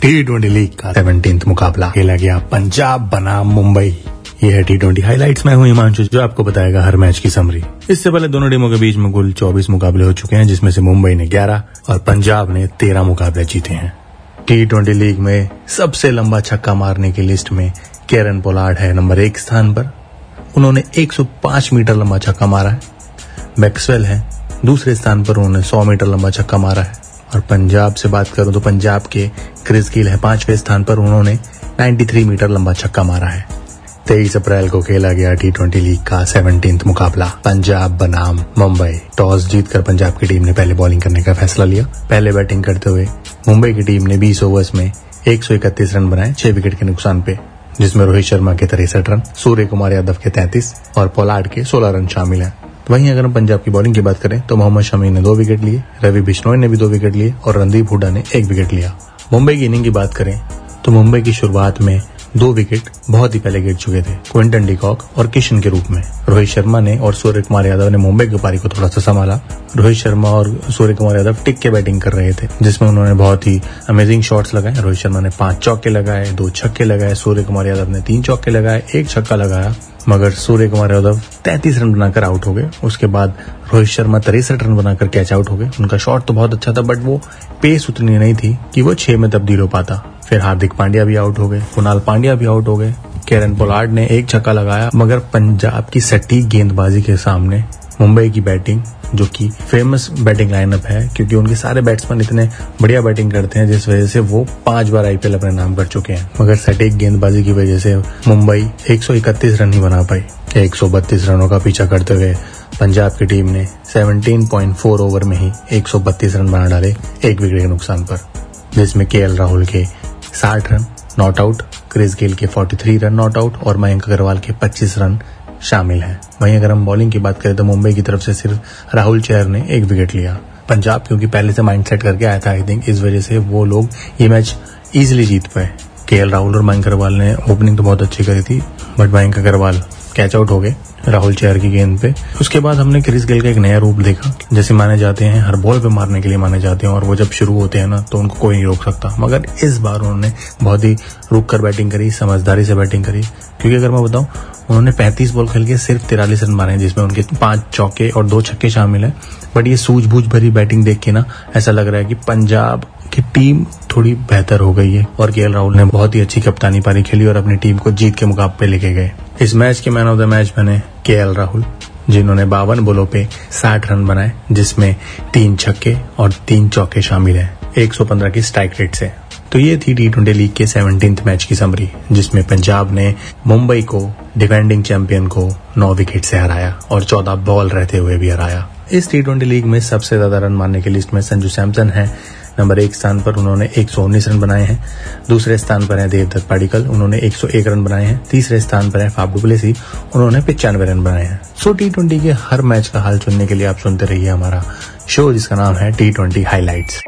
टी20 league का 17वां मुकाबला खेला गया पंजाब बनाम मुंबई। यह है टी20 हाईलाइट्स। मैं हूं हिमांशु जो आपको बताएगा हर मैच की समरी। इससे पहले दोनों टीमों के बीच में कुल 24 मुकाबले हो चुके हैं, जिसमें से मुंबई ने 11 और पंजाब ने 13 मुकाबले जीते हैं। टी20 लीग में सबसे लंबा छक्का मारने की लिस्ट में केरन पोलार्ड है नंबर 1 स्थान पर, उन्होंने 105 मीटर लंबा छक्का मारा है। मैक्सवेल है दूसरे स्थान पर, उन्होंने 100 मीटर लंबा छक्का मारा है। और पंजाब से बात करूं तो पंजाब के क्रिस गेल है 5वें स्थान पर, उन्होंने 93 मीटर लंबा छक्का मारा है। 23 अप्रैल को खेला गया टी20 लीग का 17वां मुकाबला पंजाब बनाम मुंबई। टॉस जीतकर पंजाब की टीम ने पहले बॉलिंग करने का फैसला लिया। पहले बैटिंग करते हुए मुंबई की टीम ने 20 ओवर्स में 131 रन बनाए 6 विकेट के नुकसान पे, जिसमें रोहित शर्मा के 63 रन, सूर्यकुमार यादव के 33 और पोलार्ड के 16 रन शामिल हैं। वहीं अगर हम पंजाब की बॉलिंग की बात करें तो मोहम्मद शमी ने 2 विकेट लिए, रवि बिश्नोई ने भी 2 विकेट लिए और रणदीप हुड्डा ने 1 विकेट लिया। मुंबई की इनिंग की बात करें तो मुंबई की शुरुआत में 2 विकेट बहुत ही पहले गिर चुके थे क्विंटन डी कॉक और किशन के रूप में। रोहित शर्मा ने और सूर्य कुमार यादव ने मुंबई की पारी को थोड़ा सा संभाला। रोहित शर्मा और सूर्य कुमार यादव टिक के बैटिंग कर रहे थे, जिसमें उन्होंने बहुत ही अमेजिंग शॉट्स लगाए। रोहित शर्मा ने 5 चौके लगाए, 2 छक्के लगाए, सूर्य कुमार यादव ने 3 चौके लगाए, 1 छक्का लगाया। मगर सूर्य कुमार यादव 33 रन बनाकर आउट हो गए। उसके बाद रोहित शर्मा 63 रन बनाकर कैच आउट हो गए। उनका शॉट तो बहुत अच्छा था, बट वो पेस उतनी नहीं थी कि वो 6 में तब्दील हो पाता। फिर हार्दिक पांड्या भी आउट हो गए, कुणाल पांड्या भी आउट हो गए। केरन पोलार्ड ने 1 छक्का लगाया, मगर पंजाब की सटीक गेंदबाजी के सामने मुंबई की बैटिंग, जो कि फेमस बैटिंग लाइनअप है क्योंकि उनके सारे बैट्समैन इतने बढ़िया बैटिंग करते हैं, जिस वजह से वो 5 बार आईपीएल अपने नाम कर चुके हैं। मगर सटीक गेंदबाजी की वजह से मुंबई 131 रन ही बना पाई। 132 रनों का पीछा करते हुए पंजाब की टीम ने 17.4 ओवर में ही 132 रन बना डाले 1 विकेट के नुकसान पर, जिसमें केएल राहुल के 60 run not out, Chris Gayle के 43 रन नॉट आउट और मयंक अग्रवाल के 25 रन शामिल हैं। वहीं अगर हम बॉलिंग की बात करें तो मुंबई की तरफ से सिर्फ राहुल चहर ने 1 विकेट लिया। पंजाब क्योंकि पहले से माइंडसेट करके आया था, आई थिंक इस वजह से वो लोग ये मैच इजीली जीत पाए। केएल राहुल और मयंक अग्रवाल ने ओपनिंग तो बहुत अच्छी करी थी, but Mayank Agarwal catch out हो गए राहुल चहर की गेंद पे। उसके बाद हमने क्रिस गेल का एक नया रूप देखा, जैसे माने जाते हैं हर बॉल पे मारने के लिए माने जाते हैं, और वो जब शुरू होते हैं ना तो उनको कोई नहीं रोक सकता। मगर इस बार उन्होंने बहुत ही रुक कर बैटिंग करी, समझदारी से बैटिंग करी, क्योंकि अगर मैं बताऊं उन्होंने 35 बॉल खेल के सिर्फ 43 रन मारे, जिसमें उनके 5 चौके और 2 छक्के शामिल है। बट ये सूझबूझ भरी बैटिंग देख के ना ऐसा लग रहा है कि पंजाब की टीम थोड़ी बेहतर हो गई है और केएल राहुल ने बहुत ही अच्छी कप्तानी पारी खेली और अपनी टीम को जीत के मुकाबले लेके गए। इस मैच के मैन ऑफ द मैच बने केएल राहुल, जिन्होंने 52 बॉलों पे 60 रन बनाए, जिसमें 3 छक्के और 3 चौके शामिल हैं 115 की स्ट्राइक रेट से। तो ये थी टी20 लीग के 17वें मैच की समरी, जिसमें पंजाब ने मुंबई को, डिफेंडिंग चैंपियन को, 9 विकेट से हराया और 14 बॉल रहते हुए भी हराया। इस टी20 लीग में सबसे ज्यादा रन मारने की लिस्ट में संजू सैमसन है नंबर 1 स्थान पर, उन्होंने 119 रन बनाए हैं। दूसरे स्थान पर है देवदत्त पाडिकल, उन्होंने 101 रन बनाए हैं। तीसरे स्थान पर है फाफ डु प्लेसिस, उन्होंने 95 रन बनाए हैं। सो टी20 के हर मैच का हाल सुनने के लिए आप सुनते रहिए हमारा शो, जिसका नाम है टी20 हाईलाइट्स।